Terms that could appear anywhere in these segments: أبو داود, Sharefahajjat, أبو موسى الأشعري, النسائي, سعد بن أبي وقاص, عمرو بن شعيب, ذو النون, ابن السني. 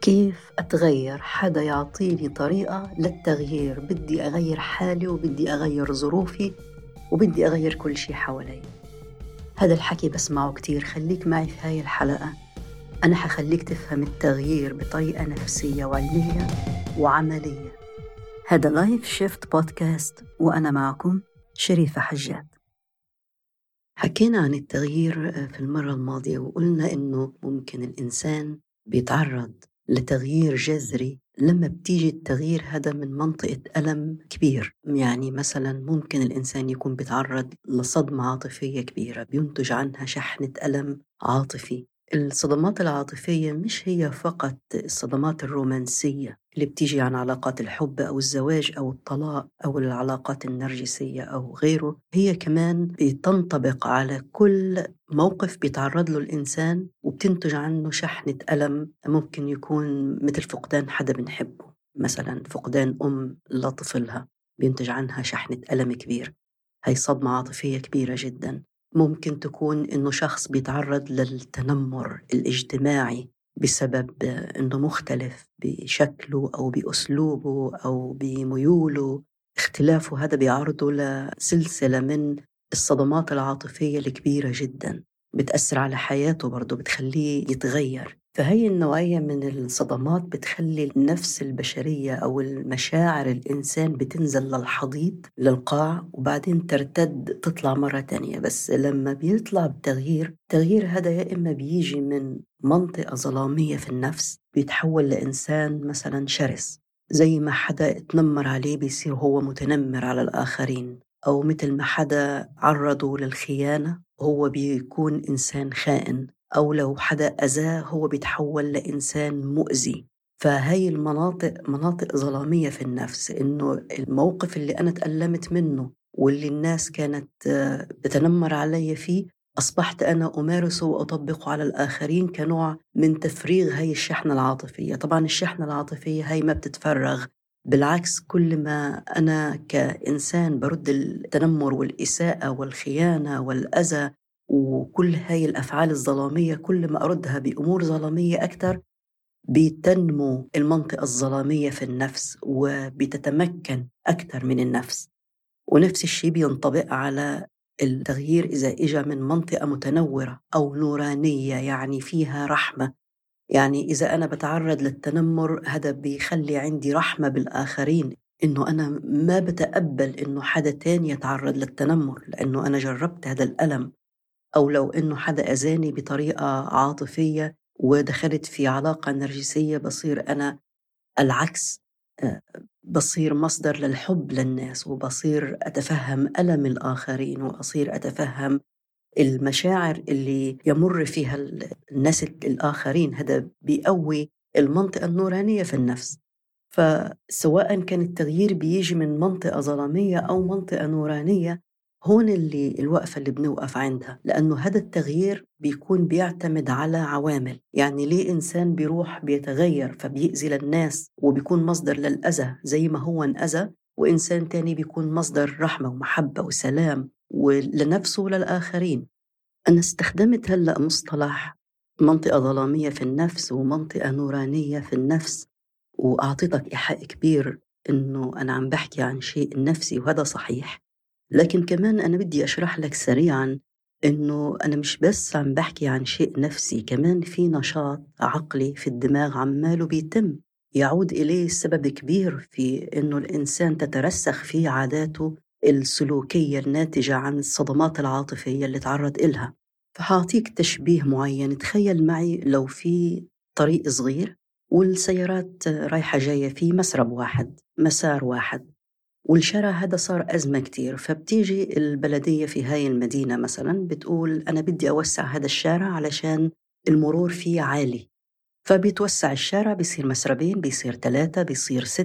كيف أتغير؟ حدا يعطيني طريقة للتغيير. بدي أغير حالي وبدي أغير ظروفي وبدي أغير كل شيء حوالي. هذا الحكي بسمعه كتير. خليك معي في هاي الحلقة، أنا حخليك تفهم التغيير بطريقة نفسية وعلمية وعملية. هذا لايف شيفت بودكاست وأنا معكم شريفة حجات. حكينا عن التغيير في المرة الماضية وقلنا إنه ممكن الإنسان بيتعرض لتغيير جذري لما بتيجي التغيير هذا من منطقة ألم كبير. يعني مثلا ممكن الإنسان يكون بيتعرض لصدمة عاطفية كبيرة بينتج عنها شحنة ألم عاطفي. الصدمات العاطفية مش هي فقط الصدمات الرومانسية اللي بتيجي عن علاقات الحب أو الزواج أو الطلاق أو العلاقات النرجسية أو غيره، هي كمان بتنطبق على كل موقف بيتعرض له الإنسان وبتنتج عنه شحنة ألم. ممكن يكون مثل فقدان حدا بنحبه، مثلا فقدان أم لطفلها بينتج عنها شحنة ألم كبير، هاي صدمة عاطفية كبيرة جداً. ممكن تكون إنه شخص بيتعرض للتنمر الاجتماعي بسبب إنه مختلف بشكله أو بأسلوبه أو بميوله، اختلافه هذا بيعرضه لسلسلة من الصدمات العاطفية الكبيرة جدا بتأثر على حياته، برضه بتخليه يتغير. فهي النوعية من الصدمات بتخلي النفس البشرية أو المشاعر الإنسان بتنزل للحضيض للقاع وبعدين ترتد تطلع مرة تانية. بس لما بيطلع بتغيير، التغيير هذا يا إما بيجي من منطقة ظلامية في النفس بيتحول لإنسان مثلا شرس، زي ما حدا اتنمر عليه بيصير هو متنمر على الآخرين، أو مثل ما حدا عرضه للخيانة هو بيكون إنسان خائن، أو لو حدا أذاه هو بيتحول لإنسان مؤذي. فهاي المناطق مناطق ظلامية في النفس، إنه الموقف اللي أنا تألمت منه واللي الناس كانت بتنمر علي فيه أصبحت أنا أمارسه وأطبقه على الآخرين كنوع من تفريغ هاي الشحنة العاطفية. طبعاً الشحنة العاطفية هاي ما بتتفرغ، بالعكس كل ما أنا كإنسان برد التنمر والإساءة والخيانة والأذى وكل هاي الأفعال الظلامية، كل ما أردها بأمور ظلامية أكتر بتنمو المنطقة الظلامية في النفس وبتتمكن أكتر من النفس. ونفس الشيء بينطبق على التغيير إذا إجا من منطقة متنورة أو نورانية يعني فيها رحمة. يعني إذا أنا بتعرض للتنمر هذا بيخلي عندي رحمة بالآخرين، إنه أنا ما بتقبل إنه حدا تاني يتعرض للتنمر لأنه أنا جربت هذا الألم. أو لو إنه حدا أذاني بطريقة عاطفية ودخلت في علاقة نرجسية بصير أنا العكس، بصير مصدر للحب للناس وبصير أتفهم ألم الآخرين وأصير أتفهم المشاعر اللي يمر فيها الناس الآخرين. هذا بيقوي المنطقة النورانية في النفس. فسواء كان التغيير بيجي من منطقة ظلامية أو منطقة نورانية، هون الوقفة اللي بنوقف عندها، لأنه هذا التغيير بيكون بيعتمد على عوامل. يعني ليه إنسان بيروح بيتغير فبيأذي للناس وبيكون مصدر للأذى زي ما هو انأذى، وإنسان تاني بيكون مصدر رحمة ومحبة وسلام ولنفسه وللآخرين. أنا استخدمت هلأ مصطلح منطقة ظلامية في النفس ومنطقة نورانية في النفس وأعطيتك إيحاء كبير إنه أنا عم بحكي عن شيء نفسي، وهذا صحيح. لكن كمان أنا بدي أشرح لك سريعاً إنه أنا مش بس عم بحكي عن شيء نفسي، كمان في نشاط عقلي في الدماغ عماله بيتم يعود إليه. السبب كبير في إنه الإنسان تترسخ فيه عاداته السلوكية الناتجة عن الصدمات العاطفية اللي تعرض إلها. فحاعطيك تشبيه معين. تخيل معي لو في طريق صغير والسيارات رايحة جاية في مسرب واحد، مسار واحد، والشارع هذا صار أزمة كتير. فبتيجي البلدية في هاي المدينة مثلا بتقول أنا بدي أوسع هذا الشارع علشان المرور فيه عالي، فبيتوسع الشارع، بيصير مسربين، بيصير 3، بيصير 6،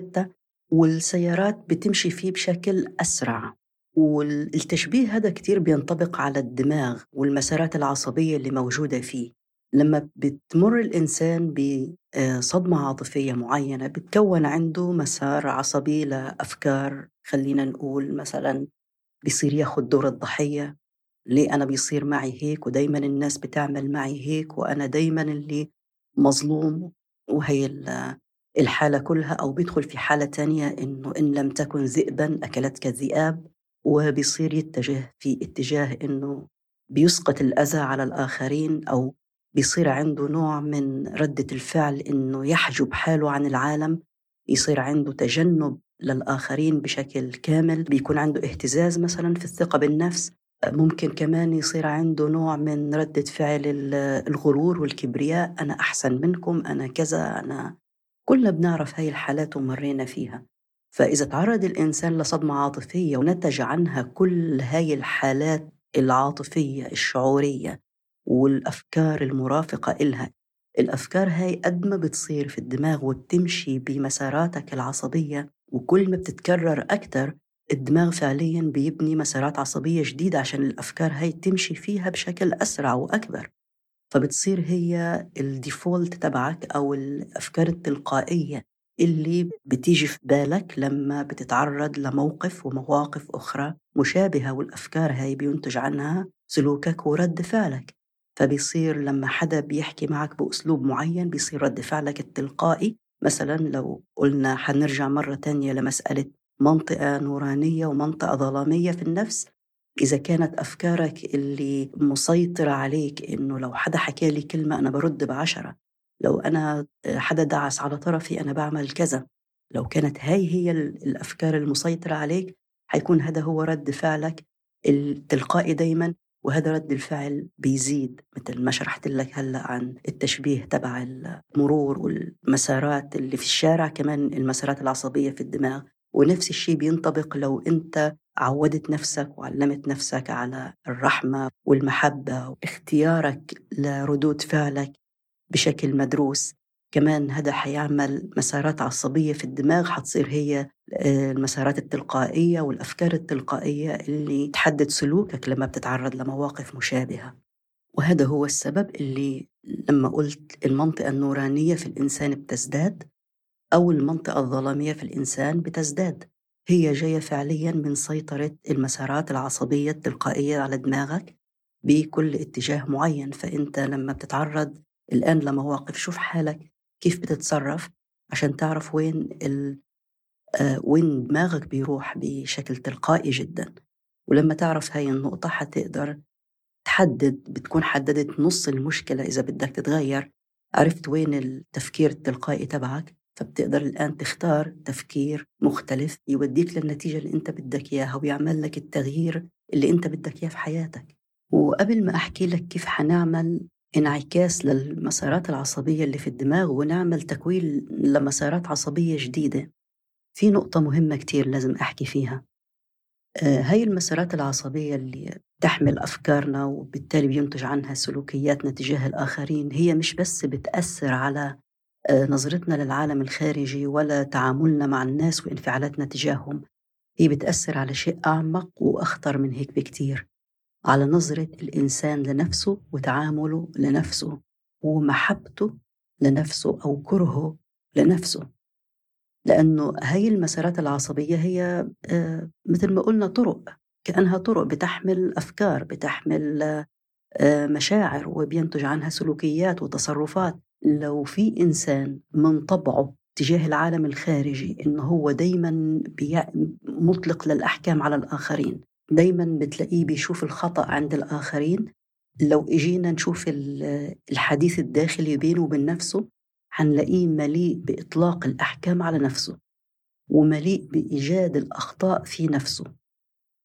والسيارات بتمشي فيه بشكل أسرع. والتشبيه هذا كتير بينطبق على الدماغ والمسارات العصبية اللي موجودة فيه. لما بتمر الإنسان بصدمة عاطفية معينة بتكون عنده مسار عصبي لأفكار، خلينا نقول مثلا بيصير ياخد دور الضحية، ليه أنا بيصير معي هيك ودايما الناس بتعمل معي هيك وأنا دايما اللي مظلوم، وهي الحالة كلها، أو بيدخل في حالة تانية إنه إن لم تكن ذئبا أكلتك الذئاب، وبيصير يتجه في اتجاه إنه بيسقط الأذى على الآخرين، أو بيصير عنده نوع من ردة الفعل إنه يحجب حاله عن العالم، يصير عنده تجنب للآخرين بشكل كامل، بيكون عنده اهتزاز مثلا في الثقة بالنفس. ممكن كمان يصير عنده نوع من ردة فعل الغرور والكبرياء، أنا أحسن منكم، أنا كذا، أنا كلنا بنعرف هاي الحالات ومرينا فيها. فإذا تعرض الإنسان لصدمة عاطفية ونتج عنها كل هاي الحالات العاطفية الشعورية والأفكار المرافقة إلها، الأفكار هاي قد ما بتصير في الدماغ وبتمشي بمساراتك العصبية، وكل ما بتتكرر أكتر الدماغ فعلياً بيبني مسارات عصبية جديدة عشان الأفكار هاي تمشي فيها بشكل أسرع وأكبر. فبتصير هي الديفولت تبعك أو الأفكار التلقائية اللي بتيجي في بالك لما بتتعرض لموقف ومواقف أخرى مشابهة، والأفكار هاي بينتج عنها سلوكك ورد فعلك. فبيصير لما حدا بيحكي معك بأسلوب معين بيصير رد فعلك التلقائي. مثلاً لو قلنا حنرجع مرة تانية لمسألة منطقة نورانية ومنطقة ظلامية في النفس، إذا كانت أفكارك اللي مسيطرة عليك إنه لو حدا حكى لي كلمة أنا برد ب10، لو أنا حدا دعس على طرفي أنا بعمل كذا، لو كانت هاي هي الأفكار المسيطرة عليك هيكون هذا هو رد فعلك التلقائي دايماً، وهذا رد الفعل بيزيد مثل ما شرحت لك هلأ عن التشبيه تبع المرور والمسارات اللي في الشارع، كمان المسارات العصبية في الدماغ. ونفس الشيء بينطبق لو أنت عودت نفسك وعلمت نفسك على الرحمة والمحبة واختيارك لردود فعلك بشكل مدروس، كمان هذا حيعمل مسارات عصبية في الدماغ حتصير هي المسارات التلقائية والأفكار التلقائية اللي تحدد سلوكك لما بتتعرض لمواقف مشابهة. وهذا هو السبب اللي لما قلت المنطقة النورانية في الإنسان بتزداد أو المنطقة الظلامية في الإنسان بتزداد، هي جاية فعلياً من سيطرة المسارات العصبية التلقائية على دماغك بكل اتجاه معين. فأنت لما بتتعرض الآن لمواقف شوف حالك كيف بتتصرف عشان تعرف وين دماغك بيروح بشكل تلقائي جداً. ولما تعرف هاي النقطة هتقدر تحدد، بتكون حددت نص المشكلة. إذا بدك تتغير عرفت وين التفكير التلقائي تبعك، فبتقدر الآن تختار تفكير مختلف يوديك للنتيجة اللي أنت بدك إياها ويعمل لك التغيير اللي أنت بدك إياه في حياتك. وقبل ما أحكي لك كيف هنعمل انعكاس للمسارات العصبية اللي في الدماغ ونعمل تكوين لمسارات عصبية جديدة، في نقطة مهمة كتير لازم أحكي فيها. هاي المسارات العصبية اللي تحمل أفكارنا وبالتالي بينتج عنها سلوكياتنا تجاه الآخرين، هي مش بس بتأثر على نظرتنا للعالم الخارجي ولا تعاملنا مع الناس وانفعالاتنا تجاههم، هي بتأثر على شيء أعمق وأخطر من هيك بكتير، على نظرة الإنسان لنفسه وتعامله لنفسه ومحبته لنفسه أو كرهه لنفسه. لأنه هاي المسارات العصبية هي مثل ما قلنا طرق، كأنها طرق بتحمل أفكار، بتحمل مشاعر، وبينتج عنها سلوكيات وتصرفات. لو في إنسان من طبعه تجاه العالم الخارجي إنه هو دايماً مطلق للأحكام على الآخرين، دايماً بتلاقيه بيشوف الخطأ عند الآخرين، لو إجينا نشوف الحديث الداخلي بينه وبين نفسه هنلاقيه مليء بإطلاق الأحكام على نفسه ومليء بإيجاد الأخطاء في نفسه.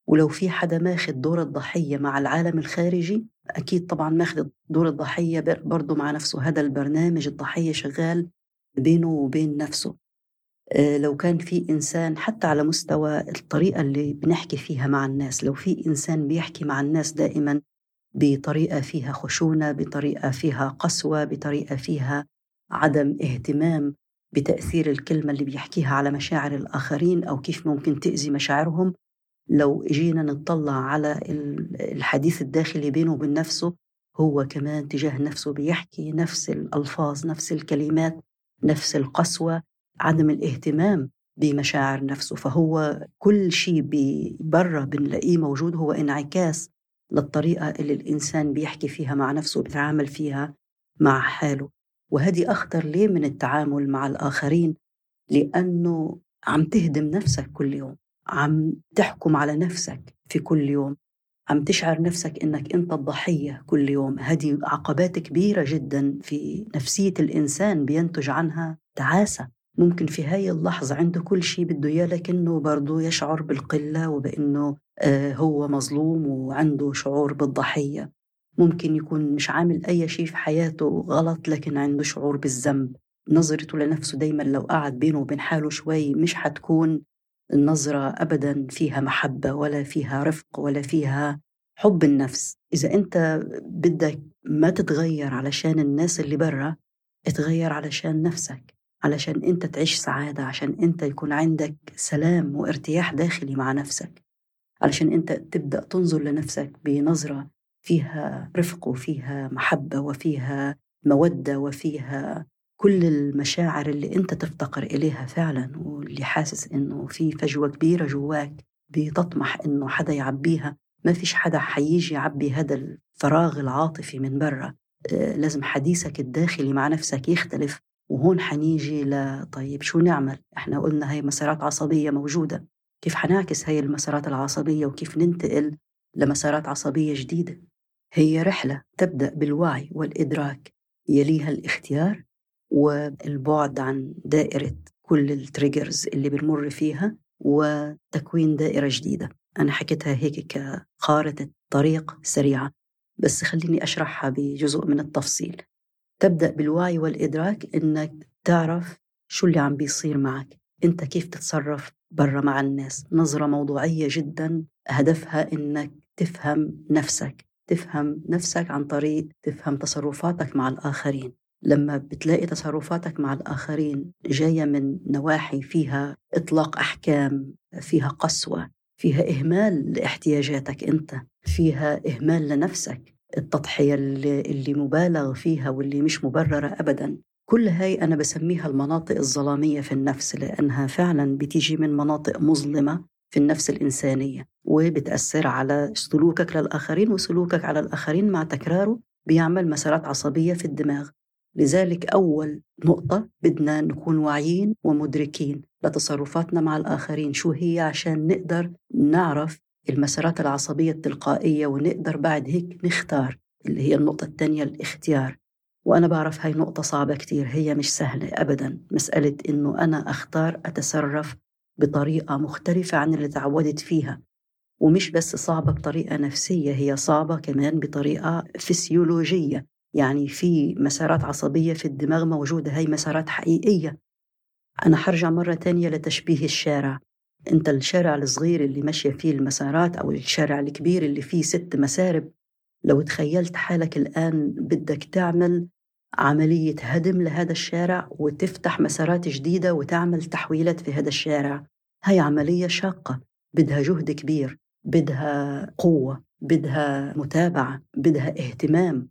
ولو في حدا ماخد دور الضحية مع العالم الخارجي أكيد طبعاً ماخد دور الضحية برضو مع نفسه، هذا البرنامج الضحية شغال بينه وبين نفسه. لو كان في إنسان حتى على مستوى الطريقة اللي بنحكي فيها مع الناس، لو في إنسان بيحكي مع الناس دائماً بطريقة فيها خشونة، بطريقة فيها قسوة، بطريقة فيها عدم اهتمام بتأثير الكلمة اللي بيحكيها على مشاعر الآخرين أو كيف ممكن تأذي مشاعرهم، لو جينا نطلع على الحديث الداخلي بينه وبين نفسه هو كمان تجاه نفسه بيحكي نفس الألفاظ، نفس الكلمات، نفس القسوة، عدم الاهتمام بمشاعر نفسه. فهو كل شيء بره بنلاقيه موجود هو انعكاس للطريقة اللي الإنسان بيحكي فيها مع نفسه وبيتعامل فيها مع حاله. وهذه أخطر ليه من التعامل مع الآخرين، لأنه عم تهدم نفسك كل يوم، عم تحكم على نفسك في كل يوم، عم تشعر نفسك إنك أنت الضحية كل يوم. هذه عقبات كبيرة جدا في نفسية الإنسان بينتج عنها تعاسة. ممكن في هاي اللحظة عنده كل شيء بده إياه، لكنه برضه يشعر بالقلة وبأنه هو مظلوم وعنده شعور بالضحية. ممكن يكون مش عامل أي شيء في حياته غلط، لكن عنده شعور بالذنب. نظرته لنفسه دايما لو قعد بينه وبين حاله شوي مش هتكون النظرة أبدا فيها محبة ولا فيها رفق ولا فيها حب النفس. إذا أنت بدك ما تتغير علشان الناس اللي برا، اتغير علشان نفسك، علشان أنت تعيش سعادة، عشان أنت يكون عندك سلام وارتياح داخلي مع نفسك، علشان أنت تبدأ تنظر لنفسك بنظرة فيها رفق وفيها محبة وفيها مودة وفيها كل المشاعر اللي أنت تفتقر إليها فعلاً، واللي حاسس إنه في فجوة كبيرة جواك بتطمح إنه حدا يعبيها. ما فيش حدا حييجي يعبي هذا الفراغ العاطفي من برا. لازم حديثك الداخلي مع نفسك يختلف. وهون حنيجي طيب شو نعمل؟ إحنا قلنا هاي مسارات عصبية موجودة، كيف حنعكس هاي المسارات العصبية وكيف ننتقل لمسارات عصبية جديدة؟ هي رحلة تبدأ بالوعي والإدراك، يليها الاختيار والبعد عن دائرة كل التريجرز اللي بنمر فيها، وتكوين دائرة جديدة. أنا حكيتها هيك كخارطة طريق سريعة، بس خليني أشرحها بجزء من التفصيل. تبدأ بالوعي والإدراك، إنك تعرف شو اللي عم بيصير معك، أنت كيف تتصرف برا مع الناس. نظرة موضوعية جدا هدفها إنك تفهم نفسك، تفهم نفسك عن طريق تفهم تصرفاتك مع الآخرين. لما بتلاقي تصرفاتك مع الآخرين جاية من نواحي فيها إطلاق أحكام، فيها قسوة، فيها إهمال لاحتياجاتك أنت، فيها إهمال لنفسك، التضحية اللي مبالغ فيها واللي مش مبررة أبداً، كل هاي أنا بسميها المناطق الظلامية في النفس، لأنها فعلاً بتيجي من مناطق مظلمة في النفس الإنسانية، وبتأثر على سلوكك للآخرين، وسلوكك على الآخرين مع تكراره بيعمل مسارات عصبية في الدماغ. لذلك أول نقطة بدنا نكون واعيين ومدركين لتصرفاتنا مع الآخرين شو هي، عشان نقدر نعرف المسارات العصبية التلقائية، ونقدر بعد هيك نختار، اللي هي النقطة الثانية، الاختيار. وأنا بعرف هاي نقطة صعبة كتير، هي مش سهلة أبداً، مسألة إنه أنا أختار أتصرف بطريقة مختلفة عن اللي تعودت فيها. ومش بس صعبة بطريقة نفسية، هي صعبة كمان بطريقة فسيولوجية، يعني في مسارات عصبية في الدماغ موجودة، هاي مسارات حقيقية. أنا حرجع مرة تانية لتشبيه الشارع. أنت الشارع الصغير اللي ماشية فيه المسارات، أو الشارع الكبير اللي فيه 6 مسارب، لو تخيلت حالك الآن بدك تعمل عملية هدم لهذا الشارع وتفتح مسارات جديدة وتعمل تحويلات في هذا الشارع، هاي عملية شاقة، بدها جهد كبير، بدها قوة، بدها متابعة، بدها اهتمام،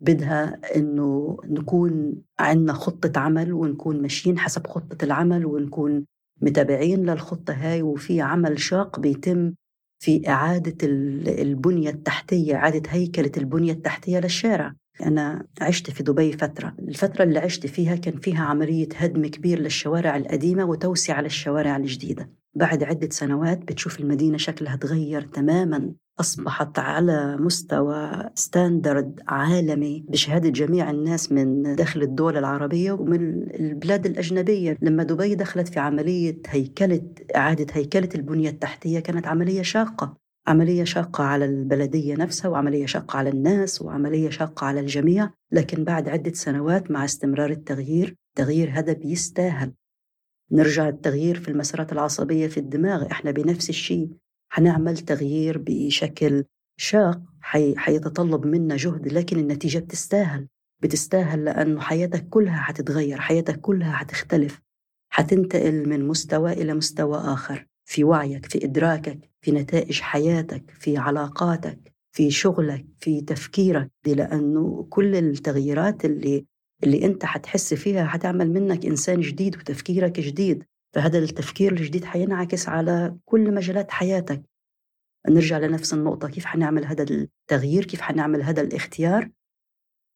بدها إنه نكون عندنا خطة عمل، ونكون ماشيين حسب خطة العمل، ونكون متابعين للخطة هاي. وفي عمل شاق بيتم في إعادة البنية التحتية، إعادة هيكلة البنية التحتية للشارع. أنا عشت في دبي فترة، الفترة اللي عشت فيها كان فيها عملية هدم كبير للشوارع القديمة وتوسع للشوارع الجديدة. بعد عدة سنوات بتشوف المدينة شكلها تغير تماماً، أصبحت على مستوى ستاندرد عالمي بشهادة جميع الناس من داخل الدول العربية ومن البلاد الأجنبية. لما دبي دخلت في عملية إعادة هيكلة البنية التحتية، كانت عملية شاقة، عملية شاقة على البلدية نفسها، وعملية شاقة على الناس، وعملية شاقة على الجميع. لكن بعد عدة سنوات مع استمرار التغيير هذا بيستاهل. نرجع التغيير في المسارات العصبية في الدماغ، إحنا بنفس الشيء هنعمل تغيير بشكل شاق، حيتطلب منا جهد، لكن النتيجة بتستاهل، لأنه حياتك كلها هتتغير، حياتك كلها هتختلف، هتنتقل من مستوى إلى مستوى آخر في وعيك، في إدراكك، في نتائج حياتك، في علاقاتك، في شغلك، في تفكيرك، لأنه كل التغييرات اللي أنت هتحس فيها هتعمل منك إنسان جديد وتفكيرك جديد. فهذا التفكير الجديد هينعكس على كل مجالات حياتك. نرجع لنفس النقطة، كيف هنعمل هذا التغيير؟ كيف هنعمل هذا الاختيار؟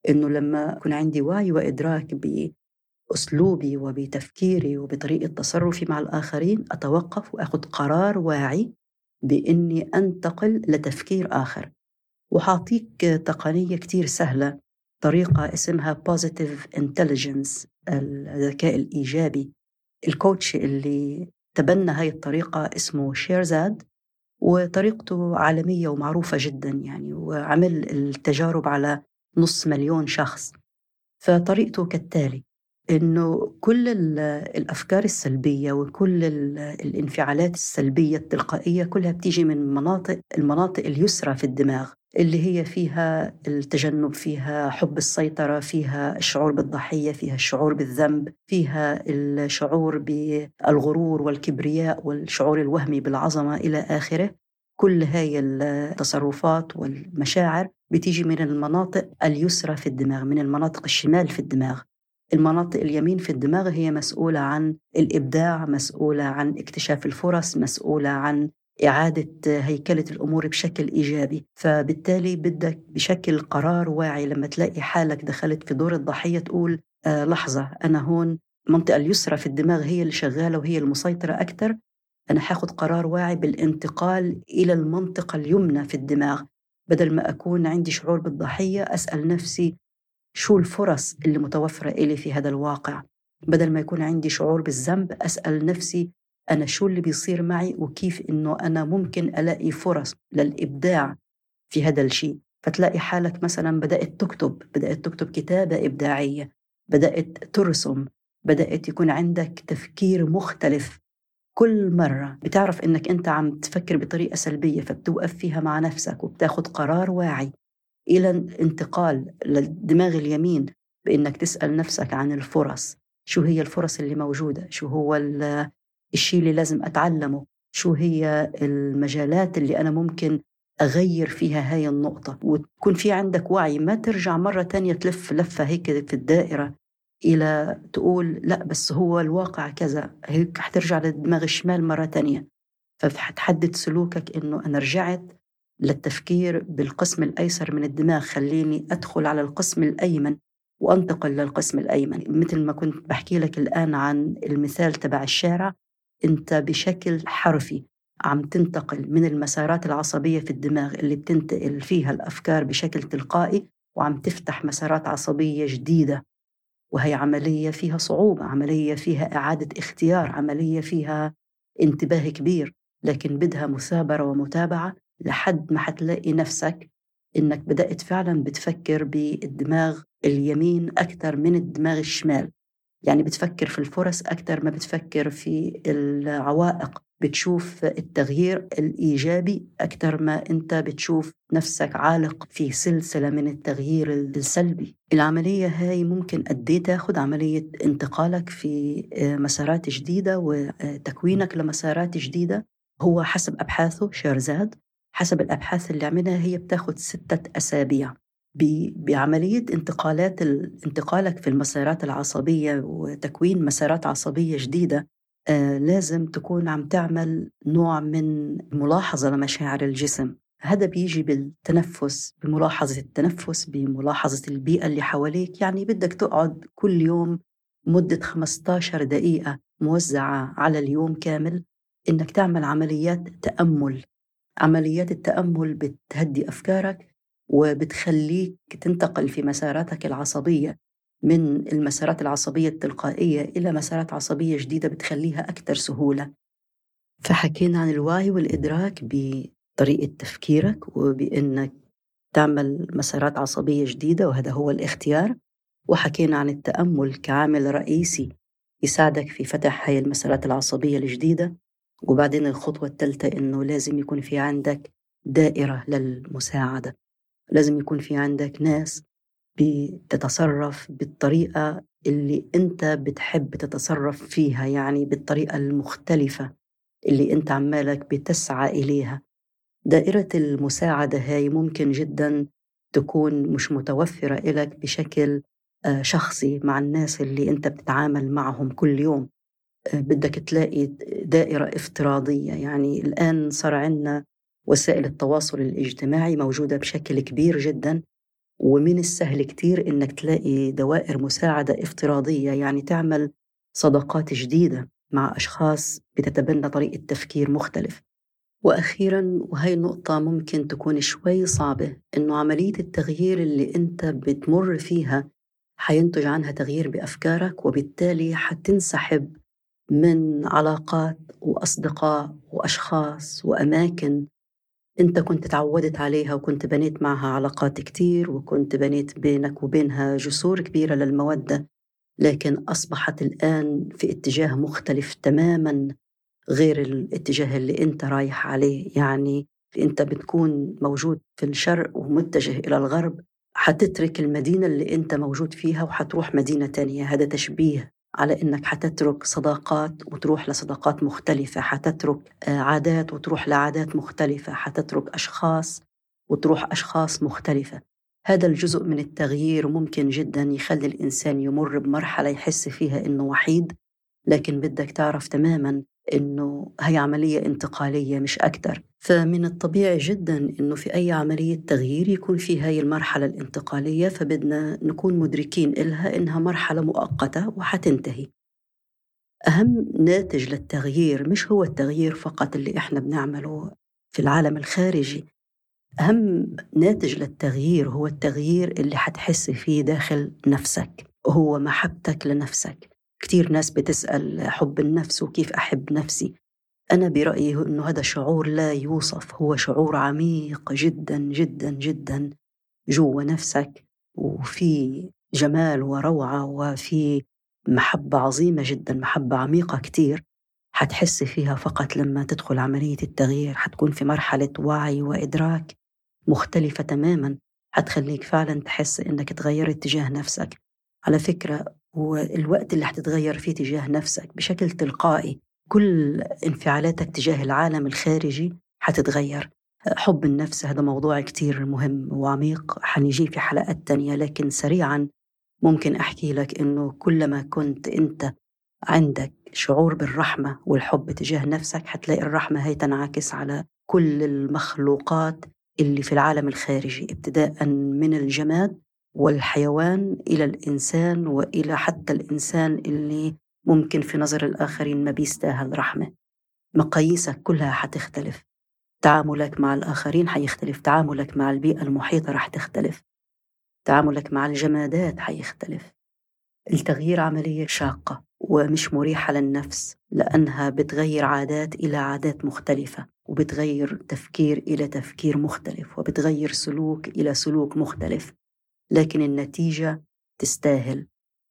إنه لما يكون عندي وعي وإدراك بأسلوبي وبتفكيري وبطريقة تصرفي مع الآخرين، أتوقف وأخذ قرار واعي بإني أنتقل لتفكير آخر. وحاعطيك تقنية كتير سهلة، طريقة اسمها Positive Intelligence، الذكاء الإيجابي. الكوتش اللي تبنى هاي الطريقة اسمه شيرزاد، وطريقته عالمية ومعروفة جدا يعني، وعمل التجارب على 500,000 شخص. فطريقته كالتالي، إنه كل الأفكار السلبية وكل الانفعالات السلبية التلقائية كلها بتيجي من المناطق اليسرى في الدماغ، اللي هي فيها التجنب، فيها حب السيطرة، فيها الشعور بالضحية، فيها الشعور بالذنب، فيها الشعور بالغرور والكبرياء والشعور الوهمي بالعظمة إلى آخره. كل هاي التصرفات والمشاعر بتيجي من المناطق اليسرى في الدماغ، من المناطق الشمال في الدماغ. المناطق اليمين في الدماغ هي مسؤولة عن الإبداع، مسؤولة عن اكتشاف الفرص، مسؤولة عن إعادة هيكلة الأمور بشكل إيجابي. فبالتالي بدك بشكل قرار واعي لما تلاقي حالك دخلت في دور الضحية تقول لحظة، أنا هون المنطقة اليسرى في الدماغ هي اللي شغالة وهي المسيطرة أكتر، أنا هاخد قرار واعي بالانتقال إلى المنطقة اليمنى في الدماغ. بدل ما أكون عندي شعور بالضحية، أسأل نفسي شو الفرص اللي متوفرة إلي في هذا الواقع. بدل ما يكون عندي شعور بالذنب، أسأل نفسي أنا شو اللي بيصير معي وكيف إنه أنا ممكن ألاقي فرص للإبداع في هذا الشيء. فتلاقي حالك مثلا بدأت تكتب كتابة إبداعية، بدأت ترسم، بدأت يكون عندك تفكير مختلف. كل مرة بتعرف إنك أنت عم تفكر بطريقة سلبية، فبتوقف فيها مع نفسك وبتاخد قرار واعي إلى الانتقال للدماغ اليمين، بإنك تسأل نفسك عن الفرص، شو هي الفرص اللي موجودة، شو هو الشيء اللي لازم أتعلمه، شو هي المجالات اللي أنا ممكن أغير فيها هاي النقطة. وتكون في عندك وعي، ما ترجع مرة تانية تلف لفة هيك في الدائرة إلى تقول لا بس هو الواقع كذا، هيك هترجع للدماغ الشمال مرة تانية. فهتحدد سلوكك إنه أنا رجعت للتفكير بالقسم الأيسر من الدماغ، خليني أدخل على القسم الأيمن وأنتقل للقسم الأيمن. مثل ما كنت بحكي لك الآن عن المثال تبع الشارع، أنت بشكل حرفي عم تنتقل من المسارات العصبية في الدماغ اللي بتنتقل فيها الأفكار بشكل تلقائي، وعم تفتح مسارات عصبية جديدة. وهي عملية فيها صعوبة، عملية فيها إعادة اختيار، عملية فيها انتباه كبير، لكن بدها مثابرة ومتابعة لحد ما هتلاقي نفسك إنك بدأت فعلاً بتفكر بالدماغ اليمين أكتر من الدماغ الشمال. يعني بتفكر في الفرص أكتر ما بتفكر في العوائق، بتشوف التغيير الإيجابي أكتر ما أنت بتشوف نفسك عالق في سلسلة من التغيير السلبي. العملية هاي ممكن قديه تاخد، عملية انتقالك في مسارات جديدة وتكوينك لمسارات جديدة، هو حسب أبحاثه شيرزاد، حسب الأبحاث اللي عملها هي بتاخد 6 أسابيع بعملية انتقالك في المسارات العصبية وتكوين مسارات عصبية جديدة. لازم تكون عم تعمل نوع من ملاحظة لمشاعر الجسم. هذا بيجي بالتنفس، بملاحظة التنفس، بملاحظة البيئة اللي حواليك. يعني بدك تقعد كل يوم مدة 15 دقيقة موزعة على اليوم كامل، إنك تعمل عمليات تأمل. عمليات التأمل بتهدي أفكارك وبتخليك تنتقل في مساراتك العصبية من المسارات العصبية التلقائية إلى مسارات عصبية جديدة بتخليها أكثر سهولة. فحكينا عن الوعي والإدراك بطريقة تفكيرك وبأنك تعمل مسارات عصبية جديدة، وهذا هو الاختيار. وحكينا عن التأمل كعامل رئيسي يساعدك في فتح هاي المسارات العصبية الجديدة. وبعدين الخطوة الثالثة إنه لازم يكون في عندك دائرة للمساعدة، لازم يكون في عندك ناس بتتصرف بالطريقة اللي أنت بتحب تتصرف فيها، يعني بالطريقة المختلفة اللي أنت عمالك بتسعى إليها. دائرة المساعدة هاي ممكن جدا تكون مش متوفرة إلك بشكل شخصي مع الناس اللي أنت بتتعامل معهم كل يوم. بدك تلاقي دائرة افتراضية. يعني الآن صار عندنا وسائل التواصل الاجتماعي موجودة بشكل كبير جدا، ومن السهل كتير إنك تلاقي دوائر مساعدة افتراضية، يعني تعمل صداقات جديدة مع أشخاص بتتبنى طريقة تفكير مختلف. وأخيراً، وهي النقطة ممكن تكون شوي صعبة، إنه عملية التغيير اللي أنت بتمر فيها حينتج عنها تغيير بأفكارك، وبالتالي حتنسحب من علاقات وأصدقاء وأشخاص وأماكن أنت كنت تعودت عليها وكنت بنيت معها علاقات كتير، وكنت بنيت بينك وبينها جسور كبيرة للمودة، لكن أصبحت الآن في اتجاه مختلف تماماً غير الاتجاه اللي أنت رايح عليه. يعني أنت بتكون موجود في الشرق ومتجه إلى الغرب، حتترك المدينة اللي أنت موجود فيها وحتروح مدينة تانية. هذا تشبيه على أنك حتترك صداقات وتروح لصداقات مختلفة، حتترك عادات وتروح لعادات مختلفة، حتترك أشخاص وتروح أشخاص مختلفة. هذا الجزء من التغيير ممكن جداً يخلي الإنسان يمر بمرحلة يحس فيها إنه وحيد، لكن بدك تعرف تماماً إنه هي عملية انتقالية مش أكتر. فمن الطبيعي جداً إنه في أي عملية تغيير يكون في هاي المرحلة الانتقالية، فبدنا نكون مدركين إلها إنها مرحلة مؤقتة وحتنتهي. أهم ناتج للتغيير مش هو التغيير فقط اللي إحنا بنعمله في العالم الخارجي، أهم ناتج للتغيير هو التغيير اللي حتحس فيه داخل نفسك، هو محبتك لنفسك. كتير ناس بتسأل حب النفس وكيف أحب نفسي. أنا برأيي أنه هذا شعور لا يوصف، هو شعور عميق جدا جدا جدا جوا نفسك، وفي جمال وروعة وفي محبة عظيمة جدا، محبة عميقة كتير هتحس فيها فقط لما تدخل عملية التغيير. هتكون في مرحلة وعي وإدراك مختلفة تماما، هتخليك فعلا تحس أنك تغيرت تجاه نفسك. على فكرة، والوقت اللي هتتغير فيه تجاه نفسك بشكل تلقائي، كل انفعالاتك تجاه العالم الخارجي هتتغير. حب النفس هذا موضوع كتير مهم وعميق، هنجي في حلقات تانية، لكن سريعا ممكن أحكي لك إنه كلما كنت أنت عندك شعور بالرحمة والحب تجاه نفسك، هتلاقي الرحمة هي تنعكس على كل المخلوقات اللي في العالم الخارجي، ابتداء من الجماد والحيوان إلى الإنسان، وإلى حتى الإنسان اللي ممكن في نظر الآخرين ما بيستاهل رحمة. مقاييسك كلها حتختلف، تعاملك مع الآخرين حيختلف، تعاملك مع البيئة المحيطة رح تختلف، تعاملك مع الجمادات حيختلف. التغيير عملية شاقة ومش مريحة للنفس، لأنها بتغير عادات إلى عادات مختلفة، وبتغير تفكير إلى تفكير مختلف، وبتغير سلوك إلى سلوك مختلف، لكن النتيجة تستاهل،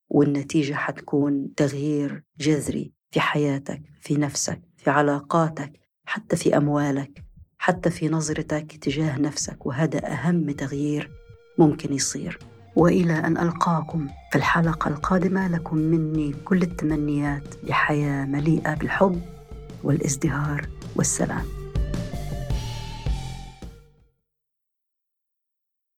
والنتيجة حتكون تغيير جذري في حياتك، في نفسك، في علاقاتك، حتى في أموالك، حتى في نظرتك تجاه نفسك. وهذا أهم تغيير ممكن يصير. وإلى أن ألقاكم في الحلقة القادمة، لكم مني كل التمنيات لحياة مليئة بالحب والازدهار والسلام.